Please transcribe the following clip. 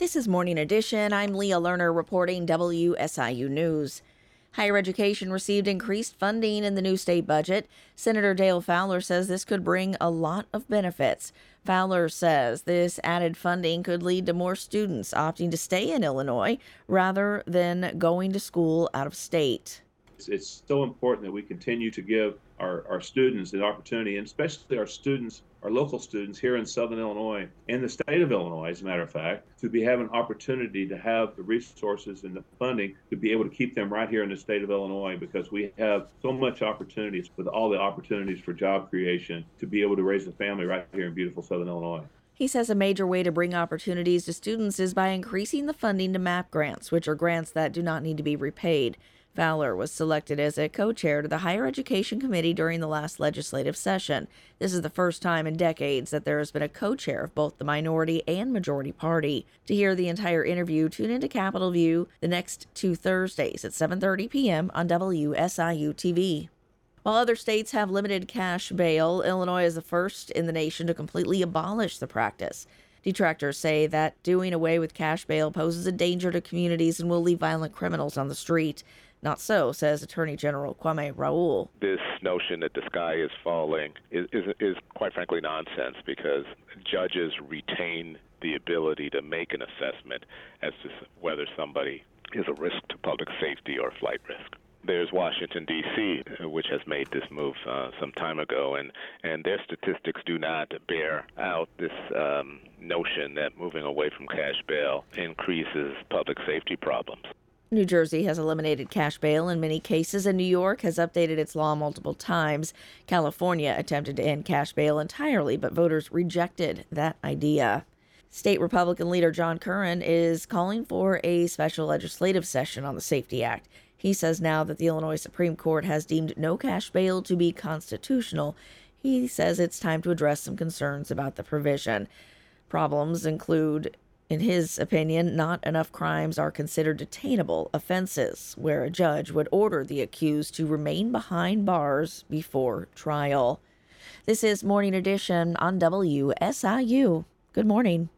This is Morning Edition. I'm Leah Lerner reporting WSIU News. Higher education received increased funding in the new state budget. Senator Dale Fowler says this could bring a lot of benefits. Fowler says this added funding could lead to more students opting to stay in Illinois rather than going to school out of state. It's so important that we continue to give our students an opportunity, and especially our local students here in Southern Illinois and the state of Illinois, as a matter of fact, to be having an opportunity to have the resources and the funding to be able to keep them right here in the state of Illinois, because we have so much opportunities with all the opportunities for job creation to be able to raise a family right here in beautiful Southern Illinois. He says a major way to bring opportunities to students is by increasing the funding to MAP grants, which are grants that do not need to be repaid. Fowler was selected as a co-chair to the Higher Education Committee during the last legislative session. This is the first time in decades that there has been a co-chair of both the minority and majority party. To hear the entire interview, tune into Capitol View the next two Thursdays at 7:30 p.m. on WSIU TV. While other states have limited cash bail, Illinois is the first in the nation to completely abolish the practice. Detractors say that doing away with cash bail poses a danger to communities and will leave violent criminals on the street. Not so, says Attorney General Kwame Raoul. This notion that the sky is falling is quite frankly nonsense, because judges retain the ability to make an assessment as to whether somebody is a risk to public safety or flight risk. There's Washington, D.C., which has made this move some time ago, and their statistics do not bear out this notion that moving away from cash bail increases public safety problems. New Jersey has eliminated cash bail in many cases, and New York has updated its law multiple times. California attempted to end cash bail entirely, but voters rejected that idea. State Republican leader John Curran is calling for a special legislative session on the Safety Act. He says now that the Illinois Supreme Court has deemed no cash bail to be constitutional, he says it's time to address some concerns about the provision. Problems include, in his opinion, not enough crimes are considered detainable offenses, where a judge would order the accused to remain behind bars before trial. This is Morning Edition on WSIU. Good morning.